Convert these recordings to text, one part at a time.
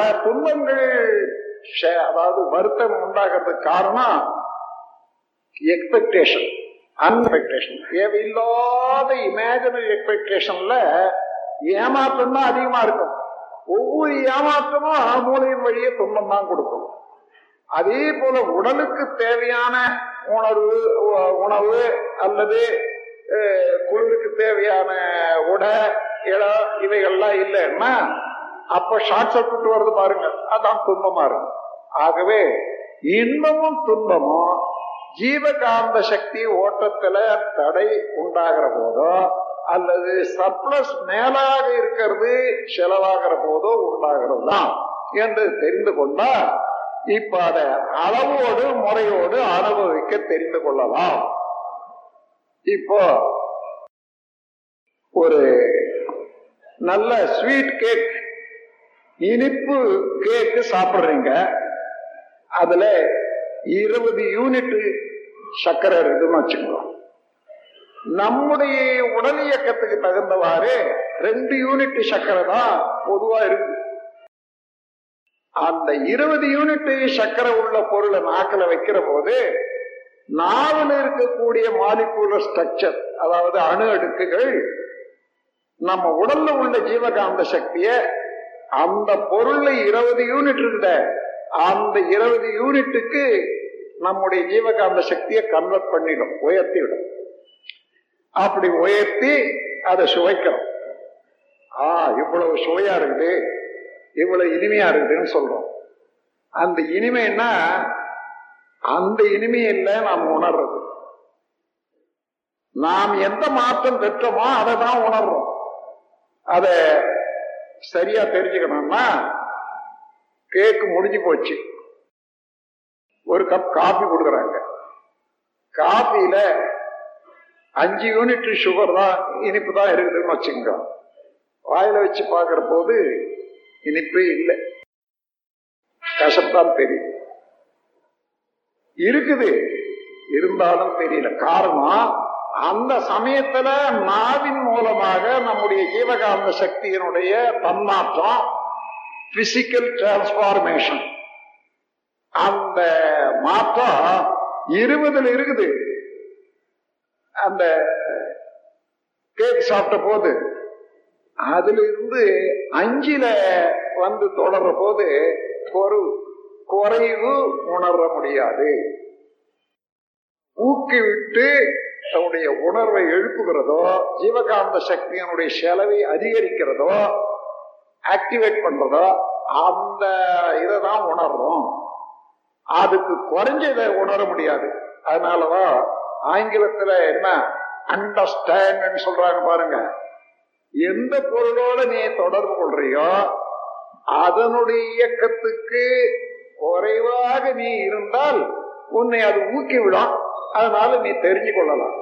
பல துன்பங்கள் அதாவது வருத்தம் உண்டாகிறதுக்கு காரணம் எக்ஸ்பெக்டேஷன், அன்எக்ஸ்பெக்டேஷன், தேவையில்லாத இமேஜினரி எக்ஸ்பெக்டேஷன்ல ஏமாற்றம் தான் அதிகமா இருக்கும். ஒவ்வொரு ஏமாற்றமும் மூளையின் வழியே துன்பம் தான் கொடுக்கும். அதே போல உடலுக்கு தேவையான உணவு அல்லது குளிருக்கு தேவையான உடை இடம் இவைகள்லாம் இல்லைன்னா அப்ப ஷார்ட் சர்க்யூட் வருது பாருங்க, அதான் துன்பமா இருக்கும். ஆகவே இன்பமும் துன்பமும் ஜீவகாந்த சக்தி ஓட்டத்துல தடை உண்டாகிற போதோ அல்லது சப்ளஸ் மேலாக இருக்கிறது செலவாகிற போதோ உண்டாகிறது தான் என்று தெரிந்து கொண்டா இப்ப அத அளவோடு முறையோடு அனுபவிக்க தெரிந்து கொள்ளலாம். இப்போ ஒரு நல்ல ஸ்வீட் கேக், இனிப்பு கேக்கு சாப்பிடுறீங்க, அதுல 20 யூனிட் சர்க்கரை இருக்குன்னு வச்சுக்கலாம். நம்முடைய உடல் இயக்கத்துக்கு தகுந்தவாறு 2 யூனிட் சர்க்கரை தான் பொதுவா இருக்கு. அந்த 20 யூனிட் சர்க்கரை உள்ள பொருளை நாக்கில வைக்கிற போது நாவல் இருக்கக்கூடிய மாலிகுலர் ஸ்ட்ரக்சர் அதாவது அணு அடுக்குகள் நம்ம உடல்ல உள்ள ஜீவகாந்த சக்திய அந்த பொருள் 20 யூனிட் இருந்த அந்த 20 யூனிட்டுக்கு நம்முடைய ஜீவகாந்த சக்தியை கன்வெர்ட் பண்ணிடும், உயர்த்தி விடும். அப்படி உயர்த்தி அதை சுவைக்கிறோம். இவ்வளவு சுவையா இருக்குது, இவ்வளவு இனிமையா இருக்குதுன்னு சொல்றோம். அந்த இனிமைன்னா அந்த இனிமையில நாம் உணர்றது, நாம் எந்த மாற்றம் பெற்றோமோ அதை தான் உணர்றோம். அத சரியா தெரிஞ்சுக்கணும்னா கேக்கு முடிஞ்சு போச்சு, ஒரு கப் காபி கொடுக்குறாங்க, காபியில 5 யூனிட் சுகர் தான் இனிப்பு தான் இருக்குதுன்னு வச்சுங்க. வாயில வச்சு பார்க்கிற போது இனிப்பே இல்லை, கசப்பான் தெரியுது, இருக்குது இருந்தாலும் தெரியல. காரணம் அந்த சமயத்துல நாவின் மூலமாக நம்முடைய ஜீவகாந்த சக்தியினுடைய தன்மாற்றம், பிசிக்கல் டிரான்ஸ்பார்மேஷன், அந்த மாற்றம் 20 இருக்குது. அந்த கேக் சாப்பிட்ட போது அதுல இருந்து 5 வந்து தொடர்ற போது ஒரு குறைவு உணர முடியாது. ஊக்குவிட்டு தன்னுடைய உணர்வை எழுப்புகிறதோ ஜீவகாந்த சக்தியினுடைய செலவை அதிகரிக்கிறதோ ஆக்டிவேட் பண்றதோ அந்த இதான் உணர்றோம். அதுக்கு குறைஞ்சதை உணர முடியாது. அதனாலதான் ஆங்கிலத்துல என்ன அண்டர்ஸ்டாண்ட் சொல்றாங்க பாருங்க, எந்த பொருளோட நீ தொடர்பு கொள்றியோ அதனுடைய இயக்கத்துக்கு குறைவாக நீ இருந்தால் உன்னை அது ஊக்கிவிடும், அதனால நீ தெரிஞ்சு கொள்ளலாம்.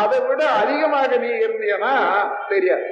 அதை விட அதிகமாக நீ இருந்தீனா தெரியாது.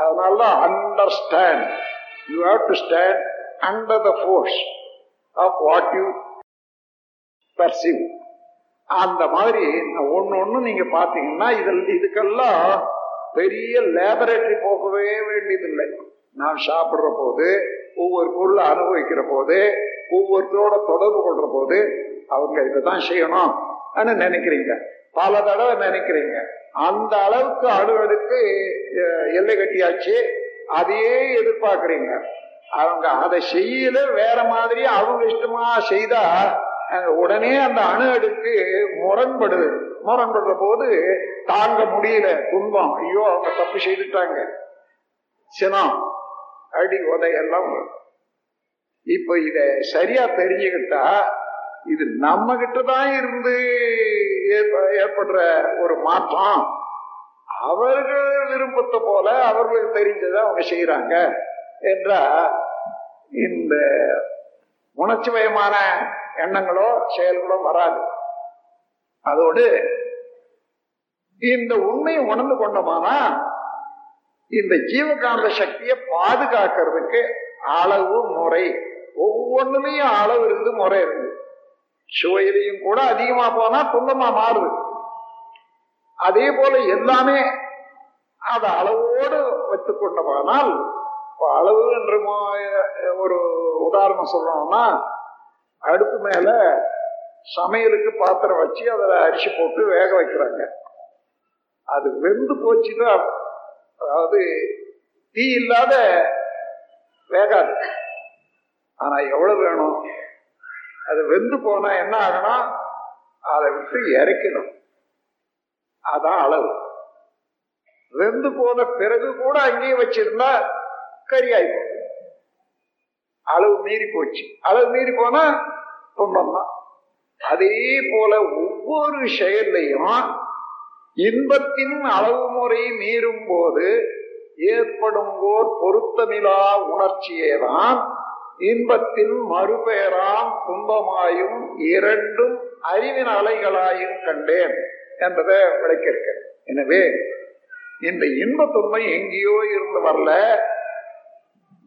அதனால understand, you have to stand under the force of what you perceive. அந்த மாதிரி ஒன்னொன்னு நீங்க பாத்தீங்கன்னா இதுக்கெல்லாம் பெரிய லேபரேட்டரி போகவே வேண்டியதில்லை. நான் சாப்பிடுற போது, ஒவ்வொரு பொருளை அனுபவிக்கிற போது, ஒவ்வொருத்தரோட தொடர்பு கொள்ற போது அவங்க இதைதான் செய்யணும் நினைக்கிறீங்க, பல தடவை நினைக்கிறீங்க. அந்த அளவுக்கு அணுவடுக்கு எல்லை கட்டியாச்சு, அதையே எதிர்பார்க்கிறீங்க. அவங்க அதை செய்யல, வேற மாதிரி அவங்க இஷ்டமா செய்தா உடனே அந்த அணு அடுக்கு முரண்படுது. முரண்படுற போது தாங்க முடியல, துன்பம், ஐயோ அவங்க தப்பு செய்துட்டாங்க, சினம், அடி, உதையெல்லாம். இப்ப இத சரியா தெரிஞ்சுக்கிட்டா இது நம்ம கிட்டதான் இருந்து ஏற்படுற ஒரு மாற்றம். அவர்கள் விருப்பத்தை போல அவர்களுக்கு தெரிஞ்சதை அவங்க செய்யறாங்க என்றா இந்த உணர்ச்சிமயமான எண்ணங்களோ செயல்களோ வராது. அதோடு இந்த உண்மையை உணர்ந்து கொண்டோமானா இந்த ஜீவகாந்த சக்தியை பாதுகாக்கிறதுக்கு அளவு முறை, ஒவ்வொன்றுலையும் அளவு இருந்து முறை இருந்து, சுவையிலையும் கூட அதிகமா போனா துன்பமா மாறுது. அதே போல எல்லாமே அத அளவோடு வைத்துக் கொண்டமானால் அளவு என்று ஒரு உதாரணம் சொல்லணும்னா, அடுப்பு மேல சமையலுக்கு பாத்திரம் வச்சு அதில் அரிசி போட்டு வேக வைக்கிறாங்க. அது வெந்து போச்சுன்னா அதாவது தீ இல்லாத வேகாது. ஆனா எவ்வளவு வேணும்? அது வெந்து போனா என்ன ஆகுனா அதை விட்டு இறக்கணும். அதான் அளவு. வெந்து போன பிறகு கூட அங்கேயே வச்சிருந்தா கறியாய் போகும். அளவு மீறி போச்சு. அளவு மீறி போனா துன்பம் தான். அதே போல ஒவ்வொரு செயலையும் இன்பத்தின் அளவு முறை மீறும் போது ஏற்படும் ஓர் பொருத்தமிலா உணர்ச்சியேதான் இன்பத்தின் மறுபெயராம் துன்பமாயும் இரண்டும் அறிவின் அலைகளாயும் கண்டேன் என்பதை விளக்கியிருக்கிறேன். எனவே இந்த இன்பத்தன்மை எங்கேயோ இருந்து வரல,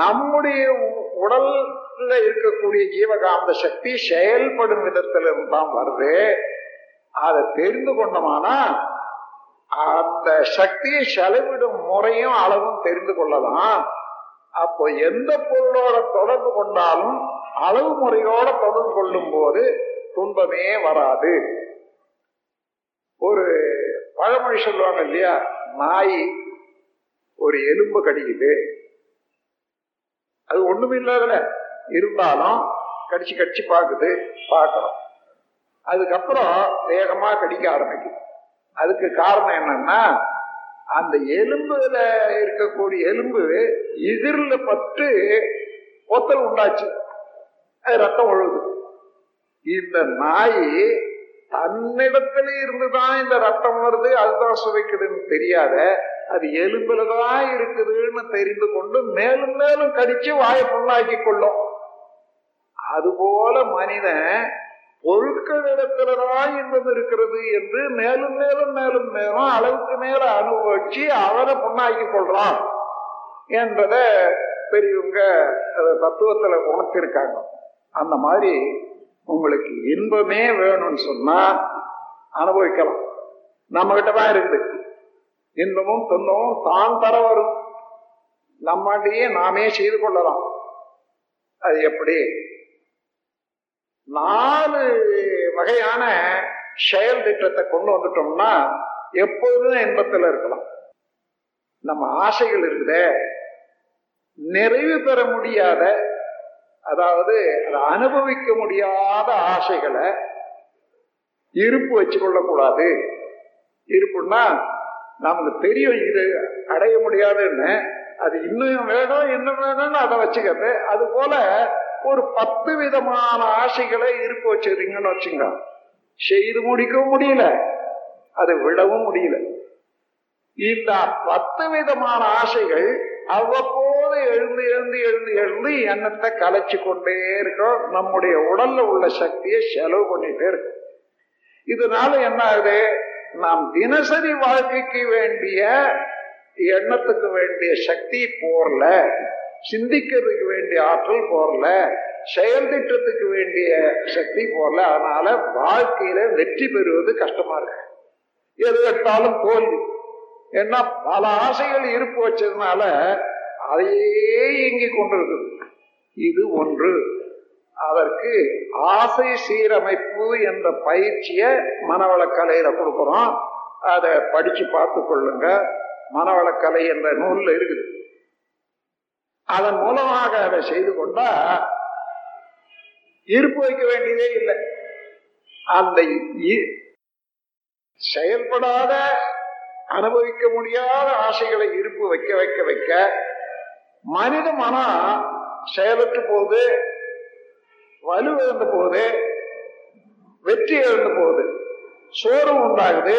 நம்முடைய உடல்ல இருக்கக்கூடிய ஜீவகாந்த சக்தி செயல்படும் விதத்திலிருந்து தான் வருது. அதை தெரிந்து கொண்டோம்னா அந்த சக்தியை செலவிடும் முறையும் அளவும் தெரிந்து கொள்ளலாம். அப்போ எந்த பொருளோட தொடர்பு கொண்டாலும் அளவு முறையோட தொடர்பு கொள்ளும் போது துன்பமே வராது. ஒரு பழமொழி சொல்லுவாங்க இல்லையா, நாய் ஒரு எலும்பு கடிக்குது, அது ஒண்ணுமே இல்லாத இருந்தாலும் கடிச்சு கடிச்சு பார்க்கிறோம். அதுக்கப்புறம் வேகமா கடிக்க ஆரம்பிக்குது. அதுக்கு காரணம் என்னன்னா, அந்த எலும்புல இருக்கக்கூடிய எலும்பு எதிரில பட்டு பொத்தல் உண்டாச்சு, அது ரத்தம் ஒழுகுது. இந்த நாய் தன்னிடத்துல இருந்துதான் இந்த ரத்தம் வருது, அதுதான் சுவைக்குதுன்னு தெரியாத, அது எலும்புலதான் இருக்குதுன்னு தெரிந்து கொண்டு மேலும் மேலும் கடிச்சு வாயை புண்ணாக்கி கொள்ளும். அதுபோல மனிதன் பொருட்களிடத்துலதான் இன்பம் இருக்கிறது என்று மேலும் மேலும் மேலும் மேலும் அளவுக்கு மேல அனுபவிச்சு அவரை புண்ணாக்கி கொள்றான் என்றத பெரியவங்க தத்துவத்துல உணர்த்திருக்காங்க. அந்த மாதிரி உங்களுக்கு இன்பமே வேணும்னு சொன்னா அனுபவிக்கலாம். நம்ம கிட்டதான் இருக்கு. இன்பமும் துன்பமும் தான் தர வரும், நம்மாட்டியே நாமே செய்து கொள்ளலாம். அது எப்படி? 4 வகையான செயல் திட்டத்தை கொண்டு வந்துட்டோம்னா எப்போதும் இன்பத்தில் இருக்கலாம். நம்ம ஆசைகள் இருக்குத நிறைவு பெற முடியாத, அதாவது அதை அனுபவிக்க முடியாத ஆசைகளை இருப்பு வச்சு கொள்ளக்கூடாது. இருப்புன்னா நமக்கு தெரியும் இது அடைய முடியாதுன்னு, அது இன்னும் வேணும் இன்னும் வேணும்னு அதை வச்சுக்கிறது. அது போல ஒரு 10 விதமான ஆசைகளை இருக்க வச்சிருக்கீங்கன்னு வச்சுங்க, செய்து முடிக்கவும் முடியல, அதை விடவும் முடியல. இந்த 10 விதமான ஆசைகள் அவ்வப்போது எழுந்து எழுந்து எழுந்து எழுந்து எண்ணத்தை கலைச்சு கொண்டே இருக்கோம். நம்முடைய உடல்ல உள்ள சக்தியை செலவு பண்ணிட்டே இருக்கும். இதனால என்ன ஆகுது? நாம் தினசரி வாழ்க்கைக்கு வேண்டிய எண்ணத்துக்கு வேண்டிய சக்தி போரல, சிந்திக்கிறதுக்கு வேண்டிய ஆற்றல் போரல, செயல் திட்டத்துக்கு வேண்டிய சக்தி போரல. அதனால வாழ்க்கையில வெற்றி பெறுவது கஷ்டமா இருக்கு. எது எடுத்தாலும் தோல்வி. ஏன்னா பல ஆசைகள் இருப்பு வச்சதுனால அதையே இயங்கி கொண்டிருக்குது. இது ஒன்று. அதற்கு ஆசை சீரமைப்பு என்ற பயிற்சியை மனவளக்கலையில கொடுக்குறோம். அதை படிச்சு பார்த்து கொள்ளுங்க. மனவளக்கலை என்ற நூலில் இருக்குது. அதன் மூலமாக அதை செய்து கொண்டா இருப்பு வைக்க வேண்டியதே இல்லை. அந்த செயல்படாத அனுபவிக்க முடியாத ஆசைகளை இருப்பு வைக்க வைக்க வைக்க மனித மனம் செயலற்ற போது, வலுவிழந்த போது, வெற்றி இழந்த போது சோர்வு உண்டாகுது,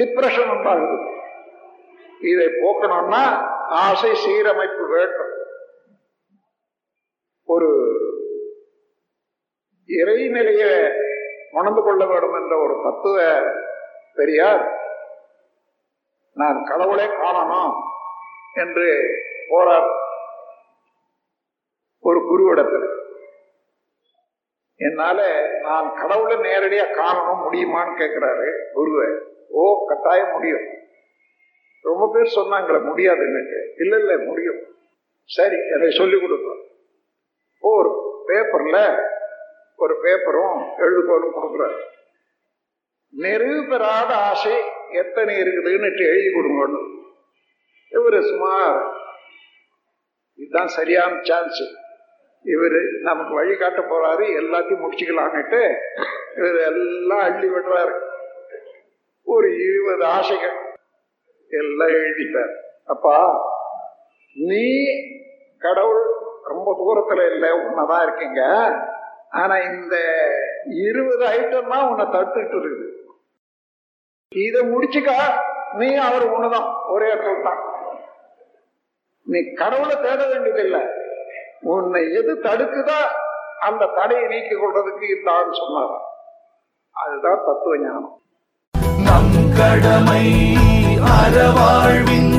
டிப்ரெஷன் உண்டாகுது. இதை போக்கணும்னா ஆசை சீரமைப்பு வேண்டும். ஒரு இறைநிலையை உணர்ந்து கொள்ள வேண்டும் என்ற ஒரு தத்துவ பெரியார், நான் கடவுளை காணணும் என்று போறார் ஒரு குருவிடத்தில். என்னால நான் கடவுளை நேரடியா காணணும் முடியுமான்னு கேட்கிறாரு குருவை. ஓ, கட்டாயம் முடியும். ரொம்ப பேர் சொன்னாங்களே முடியாதுன்னு. இல்ல இல்ல முடியும். சரி எனக்கு சொல்லிக் கொடுப்போம். ஒரு பேப்பரில் ஒரு பேப்பரும் எழுதுகோலும் கொடுக்குறாரு. நிரூபராத ஆசை எத்தனை இருக்குதுன்னு எழுதி கொடுங்கன்னு. இவர் சுமார் இதுதான் சரியான சான்ஸ், இவர் நமக்கு வழிகாட்ட போறாரு, எல்லாத்தையும் முடிச்சுக்கலான்னுட்டு இவர் எல்லாம் அள்ளி விடுறாரு. ஒரு 20 ஆசைகள் எல்லாம் எழுதிட்டார். அப்பா நீ கடவுள் ரொம்ப தூரத்துல இல்லை, உன்னதான் இருக்கீங்க, ஆனா இந்த 20 ஐட்டம் தான் உன்னை தடுத்துட்டு இருக்குது, இதை முடிச்சுக்கா, நீ அவர் ஒண்ணுதான், ஒரே இடத்துல தான், நீ கடவுளை தேட வேண்டியதில்லை, உன்னை எது தடுக்குதா அந்த தடையை நீக்கிக் கொள்றதுக்கு இதான்னு சொன்னார். அதுதான் தத்துவ ஞானம். நம் கடமை அறவாழ்வின்